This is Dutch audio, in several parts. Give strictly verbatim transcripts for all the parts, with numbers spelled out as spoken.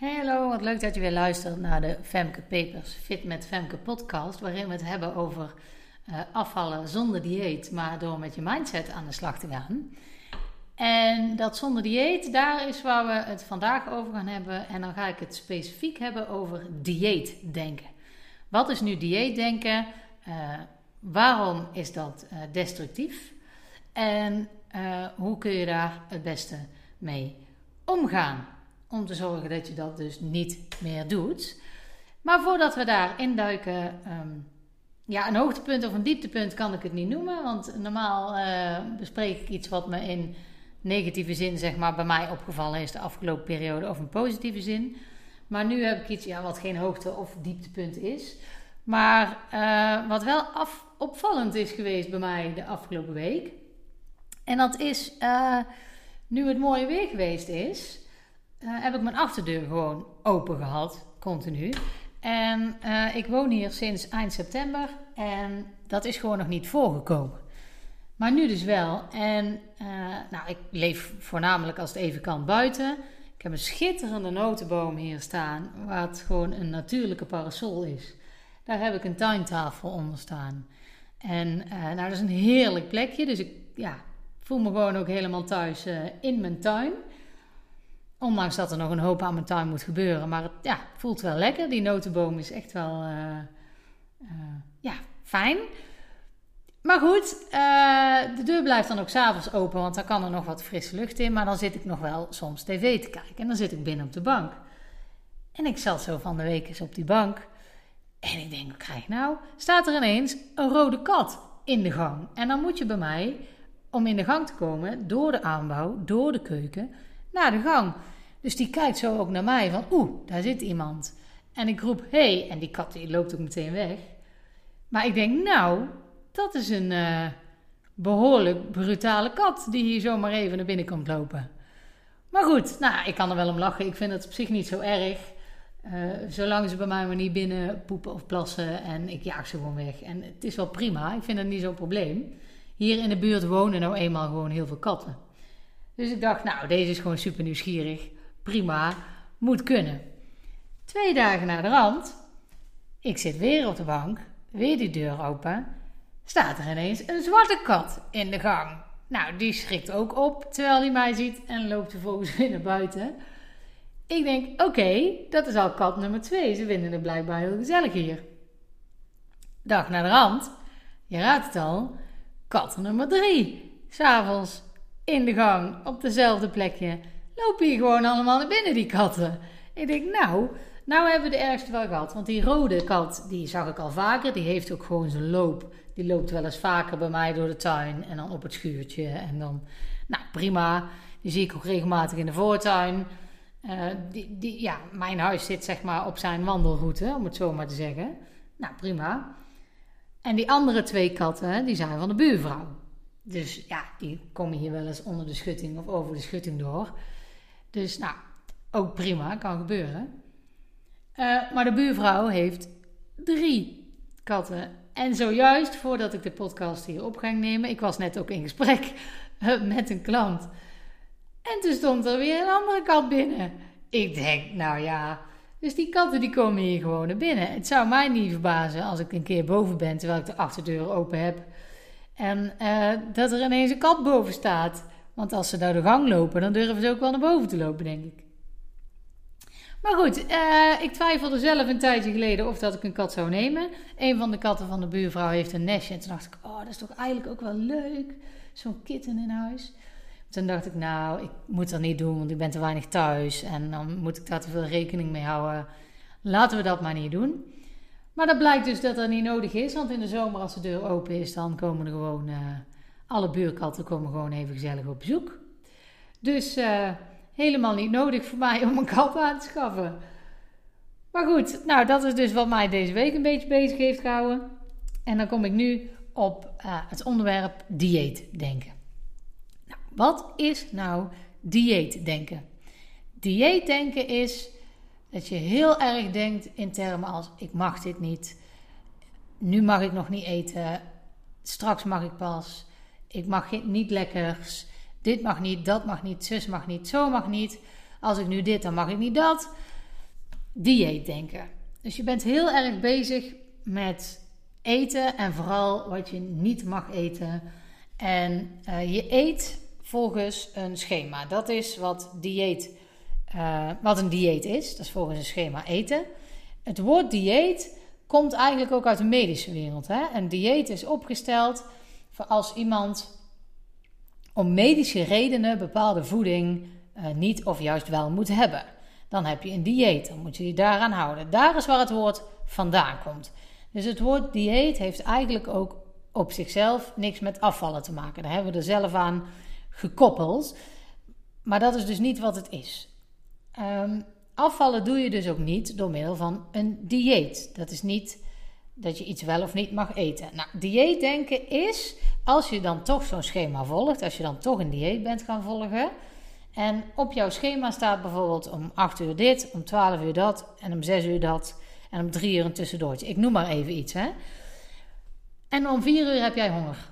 Hey, hallo, wat leuk dat je weer luistert naar de Femke Papers Fit met Femke podcast, waarin we het hebben over uh, afvallen zonder dieet, maar door met je mindset aan de slag te gaan. En dat zonder dieet, daar is waar we het vandaag over gaan hebben. En dan ga ik het specifiek hebben over dieetdenken. Wat is nu dieetdenken? Uh, waarom is dat uh, destructief? En uh, hoe kun je daar het beste mee omgaan? Om te zorgen dat je dat dus niet meer doet. Maar voordat we daar induiken, um, ja, een hoogtepunt of een dieptepunt kan ik het niet noemen. Want normaal uh, bespreek ik iets wat me in negatieve zin, zeg maar, bij mij opgevallen is de afgelopen periode, of een positieve zin. Maar nu heb ik iets ja, wat geen hoogte- of dieptepunt is. Maar uh, wat wel af, opvallend is geweest bij mij de afgelopen week. En dat is, uh, nu het mooie weer geweest is, Uh, heb ik mijn achterdeur gewoon open gehad, continu. En uh, ik woon hier sinds eind september en dat is gewoon nog niet voorgekomen. Maar nu dus wel. En uh, nou, ik leef voornamelijk als het even kan buiten. Ik heb een schitterende notenboom hier staan, wat gewoon een natuurlijke parasol is. Daar heb ik een tuintafel onder staan. En uh, nou, dat is een heerlijk plekje, dus ik ja, voel me gewoon ook helemaal thuis uh, in mijn tuin. Ondanks dat er nog een hoop aan mijn tuin moet gebeuren. Maar het ja, voelt wel lekker. Die notenboom is echt wel uh, uh, ja, fijn. Maar goed, uh, de deur blijft dan ook 's avonds open. Want dan kan er nog wat frisse lucht in. Maar dan zit ik nog wel soms tv te kijken. En dan zit ik binnen op de bank. En ik zat zo van de week eens op die bank. En ik denk, wat krijg ik nou? Staat er ineens een rode kat in de gang. En dan moet je bij mij, om in de gang te komen, door de aanbouw, door de keuken, naar de gang. Dus die kijkt zo ook naar mij van, oeh, daar zit iemand. En ik roep, hé, hey. En die kat die loopt ook meteen weg. Maar ik denk, nou, dat is een uh, behoorlijk brutale kat die hier zomaar even naar binnen komt lopen. Maar goed, nou, ik kan er wel om lachen. Ik vind het op zich niet zo erg. Uh, zolang ze bij mij maar niet binnen poepen of plassen en ik jaag ze gewoon weg. En het is wel prima, ik vind het niet zo'n probleem. Hier in de buurt wonen nou eenmaal gewoon heel veel katten. Dus ik dacht, nou, deze is gewoon super nieuwsgierig. Prima, moet kunnen. Twee dagen na de rand, ik zit weer op de bank, weer die deur open, staat er ineens een zwarte kat in de gang. Nou, die schrikt ook op, terwijl hij mij ziet en loopt vervolgens weer naar buiten. Ik denk, oké, okay, dat is al kat nummer twee. Ze vinden het blijkbaar heel gezellig hier. Dag na de rand, je raadt het al, kat nummer drie. 's avonds in de gang, op dezelfde plekje, lopen hier gewoon allemaal naar binnen, die katten. Ik denk, nou, nou hebben we de ergste wel gehad. Want die rode kat, die zag ik al vaker. Die heeft ook gewoon zijn loop. Die loopt wel eens vaker bij mij door de tuin en dan op het schuurtje. En dan, nou prima, die zie ik ook regelmatig in de voortuin. Uh, die, die, ja, mijn huis zit zeg maar op zijn wandelroute, om het zo maar te zeggen. Nou, prima. En die andere twee katten, die zijn van de buurvrouw. Dus ja, die komen hier wel eens onder de schutting of over de schutting door. Dus nou, ook prima, kan gebeuren. Uh, maar de buurvrouw heeft drie katten. En zojuist, voordat ik de podcast hier op ging nemen, ik was net ook in gesprek met een klant. En toen stond er weer een andere kat binnen. Ik denk, nou ja, dus die katten die komen hier gewoon naar binnen. Het zou mij niet verbazen als ik een keer boven ben, terwijl ik de achterdeur open heb. En uh, dat er ineens een kat boven staat. Want als ze nou de gang lopen, dan durven ze ook wel naar boven te lopen, denk ik. Maar goed, uh, ik twijfelde zelf een tijdje geleden of dat ik een kat zou nemen. Een van de katten van de buurvrouw heeft een nestje. En toen dacht ik, oh, dat is toch eigenlijk ook wel leuk. Zo'n kitten in huis. Toen dacht ik, nou, ik moet dat niet doen, want ik ben te weinig thuis. En dan moet ik daar te veel rekening mee houden. Laten we dat maar niet doen. Maar dat blijkt dus dat dat niet nodig is. Want in de zomer als de deur open is, dan komen er gewoon Uh, alle buurkatten komen gewoon even gezellig op bezoek. Dus uh, helemaal niet nodig voor mij om een kat aan te schaffen. Maar goed, nou dat is dus wat mij deze week een beetje bezig heeft gehouden. En dan kom ik nu op uh, het onderwerp dieetdenken. Nou, wat is nou dieetdenken? Dieetdenken is dat je heel erg denkt in termen als, ik mag dit niet, nu mag ik nog niet eten, straks mag ik pas, ik mag niet lekkers, dit mag niet, dat mag niet, zus mag niet, zo mag niet, als ik nu dit, dan mag ik niet dat. dieet denken. Dus je bent heel erg bezig met eten en vooral wat je niet mag eten. En uh, je eet volgens een schema. Dat is wat, dieet, uh, wat een dieet is. Dat is volgens een schema eten. Het woord dieet komt eigenlijk ook uit de medische wereld. Hè? Een dieet is opgesteld voor als iemand om medische redenen bepaalde voeding uh, niet of juist wel moet hebben. Dan heb je een dieet, dan moet je die daaraan houden. Daar is waar het woord vandaan komt. Dus het woord dieet heeft eigenlijk ook op zichzelf niks met afvallen te maken. Daar hebben we er zelf aan gekoppeld. Maar dat is dus niet wat het is. Um, afvallen doe je dus ook niet door middel van een dieet. Dat is niet dat je iets wel of niet mag eten. Nou, dieetdenken is, als je dan toch zo'n schema volgt, als je dan toch een dieet bent gaan volgen, en op jouw schema staat bijvoorbeeld om acht uur dit, om twaalf uur dat, en om zes uur dat, en om drie uur een tussendoortje. Ik noem maar even iets, hè. En om vier uur heb jij honger.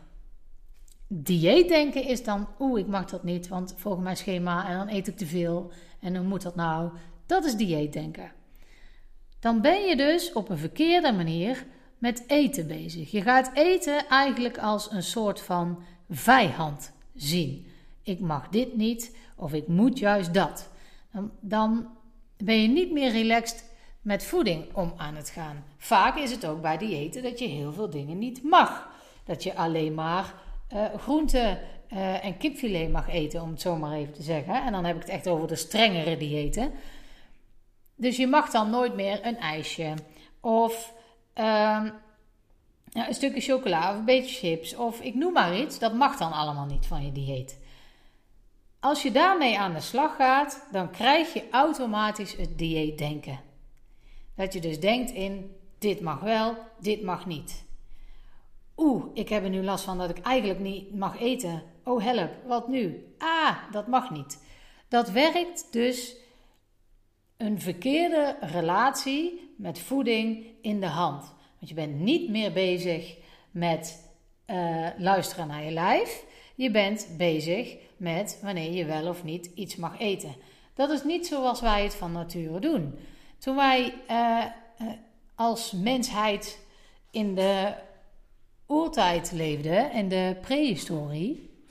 Dieetdenken is dan, oeh, ik mag dat niet, want volgens mijn schema en dan eet ik te veel. En hoe moet dat nou? Dat is dieetdenken. Dan ben je dus op een verkeerde manier met eten bezig. Je gaat eten eigenlijk als een soort van vijand zien. Ik mag dit niet of ik moet juist dat. Dan, dan ben je niet meer relaxed met voeding om aan het gaan. Vaak is het ook bij diëten dat je heel veel dingen niet mag. Dat je alleen maar uh, groente uh, en kipfilet mag eten, om het zo maar even te zeggen. En dan heb ik het echt over de strengere diëten. Dus je mag dan nooit meer een ijsje of uh, een stukje chocola of een beetje chips of ik noem maar iets. Dat mag dan allemaal niet van je dieet. Als je daarmee aan de slag gaat, dan krijg je automatisch het dieetdenken. Dat je dus denkt in, dit mag wel, dit mag niet. Oeh, ik heb er nu last van dat ik eigenlijk niet mag eten. Oh help, wat nu? Ah, dat mag niet. Dat werkt dus een verkeerde relatie met voeding in de hand. Want je bent niet meer bezig met uh, luisteren naar je lijf. Je bent bezig met wanneer je wel of niet iets mag eten. Dat is niet zoals wij het van nature doen. Toen wij uh, als mensheid in de oertijd leefden, in de prehistorie.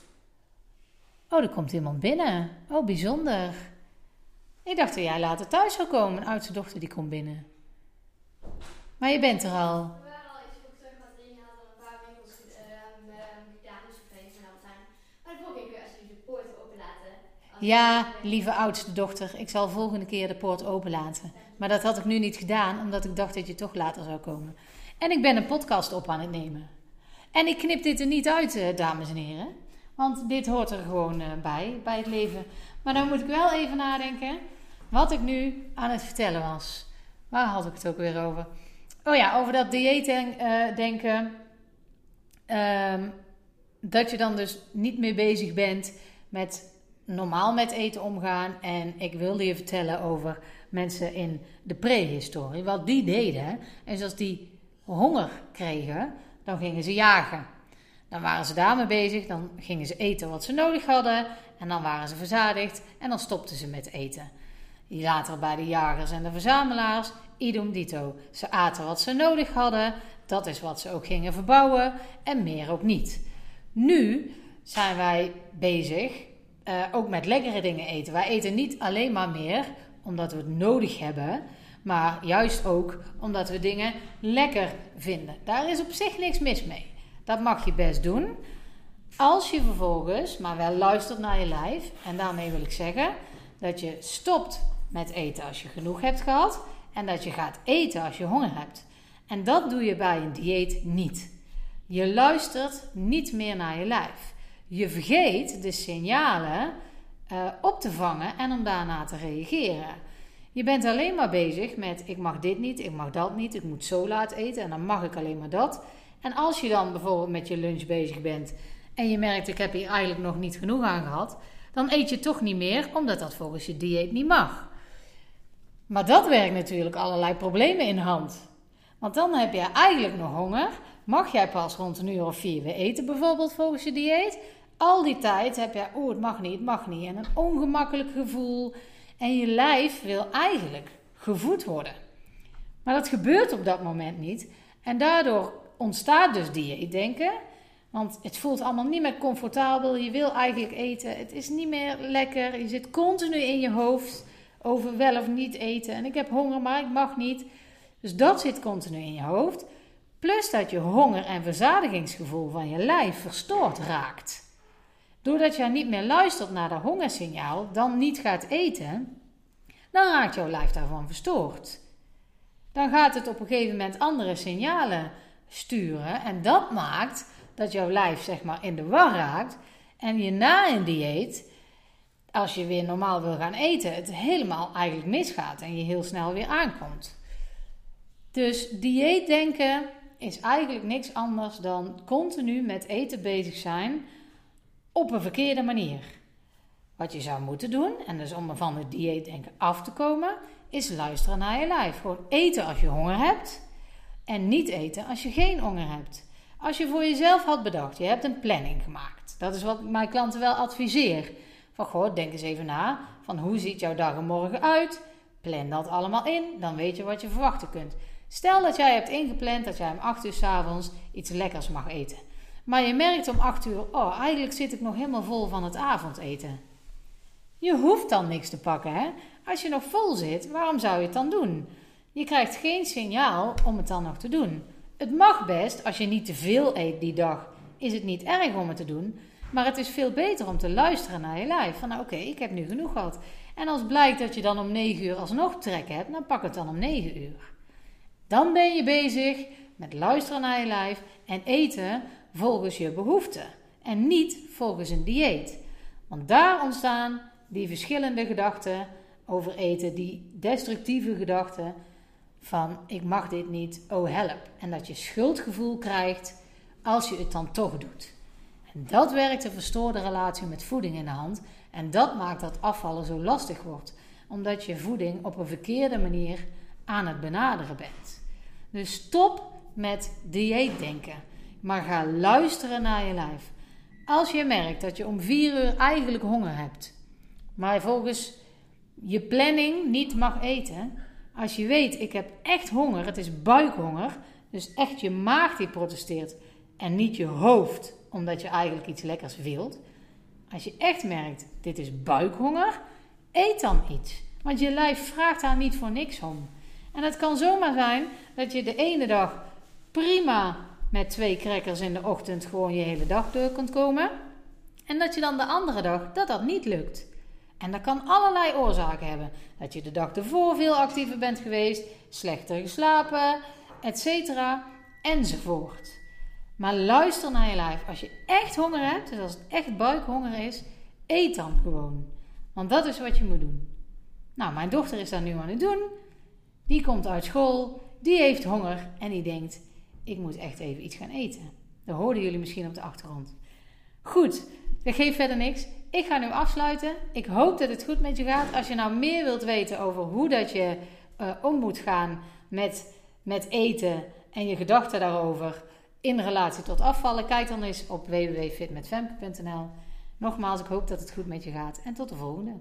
Oh, er komt iemand binnen. Oh, bijzonder. Ik dacht dat jij later thuis zou komen. Mijn oudste dochter die komt binnen. Maar je bent er al. We waren al iets vroeg terug, want Rien had al een paar winkels gedaan, dus vreemd en al zijn. Maar de volgende keer als jullie de poort open laten. Ja, lieve oudste dochter, ik zal volgende keer de poort open laten. Maar dat had ik nu niet gedaan, omdat ik dacht dat je toch later zou komen. En ik ben een podcast op aan het nemen. En ik knip dit er niet uit, dames en heren. Want dit hoort er gewoon bij, bij het leven. Maar dan moet ik wel even nadenken wat ik nu aan het vertellen was. Waar had ik het ook weer over? Oh ja, over dat dieetdenken. Um, dat je dan dus niet meer bezig bent met normaal met eten omgaan. En ik wilde je vertellen over mensen in de prehistorie. Wat die deden, is als die honger kregen, dan gingen ze jagen. Dan waren ze daarmee bezig, dan gingen ze eten wat ze nodig hadden. En dan waren ze verzadigd en dan stopten ze met eten. Later bij de jagers en de verzamelaars, idem dito. Ze aten wat ze nodig hadden, dat is wat ze ook gingen verbouwen en meer ook niet. Nu zijn wij bezig, eh, ook met lekkere dingen eten. Wij eten niet alleen maar meer omdat we het nodig hebben, maar juist ook omdat we dingen lekker vinden. Daar is op zich niks mis mee. Dat mag je best doen. Als je vervolgens, maar wel luistert naar je lijf. En daarmee wil ik zeggen dat je stopt met eten als je genoeg hebt gehad. En dat je gaat eten als je honger hebt. En dat doe je bij een dieet niet. Je luistert niet meer naar je lijf. Je vergeet de signalen uh, op te vangen en om daarna te reageren. Je bent alleen maar bezig met ik mag dit niet, ik mag dat niet, ik moet zo laat eten en dan mag ik alleen maar dat. En als je dan bijvoorbeeld met je lunch bezig bent en je merkt ik heb hier eigenlijk nog niet genoeg aan gehad, dan eet je toch niet meer, omdat dat volgens je dieet niet mag. Maar dat werkt natuurlijk allerlei problemen in de hand. Want dan heb je eigenlijk nog honger, mag jij pas rond een uur of vier weer eten bijvoorbeeld volgens je dieet. Al die tijd heb je, oeh het mag niet, het mag niet en een ongemakkelijk gevoel en je lijf wil eigenlijk gevoed worden. Maar dat gebeurt op dat moment niet. En daardoor ontstaat dus dieetdenken. Want het voelt allemaal niet meer comfortabel. Je wil eigenlijk eten. Het is niet meer lekker. Je zit continu in je hoofd over wel of niet eten. En ik heb honger, maar ik mag niet. Dus dat zit continu in je hoofd. Plus dat je honger- en verzadigingsgevoel van je lijf verstoord raakt. Doordat je niet meer luistert naar dat hongersignaal, dan niet gaat eten, dan raakt jouw lijf daarvan verstoord. Dan gaat het op een gegeven moment andere signalen sturen en dat maakt dat jouw lijf zeg maar in de war raakt en je na een dieet, als je weer normaal wil gaan eten, het helemaal eigenlijk misgaat en je heel snel weer aankomt. Dus dieetdenken is eigenlijk niks anders dan continu met eten bezig zijn op een verkeerde manier. Wat je zou moeten doen, en dus om van het dieetdenken af te komen, is luisteren naar je lijf. Gewoon eten als je honger hebt en niet eten als je geen honger hebt. Als je voor jezelf had bedacht, je hebt een planning gemaakt. Dat is wat mijn klanten wel adviseer. Van goh, denk eens even na, van hoe ziet jouw dag er morgen uit? Plan dat allemaal in, dan weet je wat je verwachten kunt. Stel dat jij hebt ingepland dat jij om acht uur 's avonds iets lekkers mag eten. Maar je merkt om acht uur, oh, eigenlijk zit ik nog helemaal vol van het avondeten. Je hoeft dan niks te pakken, hè? Als je nog vol zit, waarom zou je het dan doen? Je krijgt geen signaal om het dan nog te doen. Het mag best, als je niet te veel eet die dag, is het niet erg om het te doen. Maar het is veel beter om te luisteren naar je lijf. Van nou, oké, okay, ik heb nu genoeg gehad. En als blijkt dat je dan om negen uur alsnog trek hebt, dan pak het dan om negen uur. Dan ben je bezig met luisteren naar je lijf en eten volgens je behoeften. En niet volgens een dieet. Want daar ontstaan die verschillende gedachten over eten, die destructieve gedachten van ik mag dit niet, oh help. En dat je schuldgevoel krijgt als je het dan toch doet. En dat werkt een verstoorde relatie met voeding in de hand. En dat maakt dat afvallen zo lastig wordt. Omdat je voeding op een verkeerde manier aan het benaderen bent. Dus stop met dieetdenken. Maar ga luisteren naar je lijf. Als je merkt dat je om vier uur eigenlijk honger hebt. Maar volgens je planning niet mag eten. Als je weet, ik heb echt honger. Het is buikhonger. Dus echt je maag die protesteert. En niet je hoofd. Omdat je eigenlijk iets lekkers wilt. Als je echt merkt, dit is buikhonger. Eet dan iets. Want je lijf vraagt daar niet voor niks om. En het kan zomaar zijn dat je de ene dag prima met twee crackers in de ochtend gewoon je hele dag door kunt komen. En dat je dan de andere dag dat dat niet lukt. En dat kan allerlei oorzaken hebben. Dat je de dag ervoor veel actiever bent geweest, slechter geslapen, et cetera enzovoort. Maar luister naar je lijf. Als je echt honger hebt, dus als het echt buikhonger is, eet dan gewoon. Want dat is wat je moet doen. Nou, mijn dochter is dat nu aan het doen. Die komt uit school, die heeft honger en die denkt, ik moet echt even iets gaan eten. Dat hoorden jullie misschien op de achtergrond. Goed, dat geeft verder niks. Ik ga nu afsluiten. Ik hoop dat het goed met je gaat. Als je nou meer wilt weten over hoe dat je uh, om moet gaan met, met eten en je gedachten daarover in relatie tot afvallen, kijk dan eens op w w w punt fit met femke punt n l. Nogmaals, ik hoop dat het goed met je gaat en tot de volgende.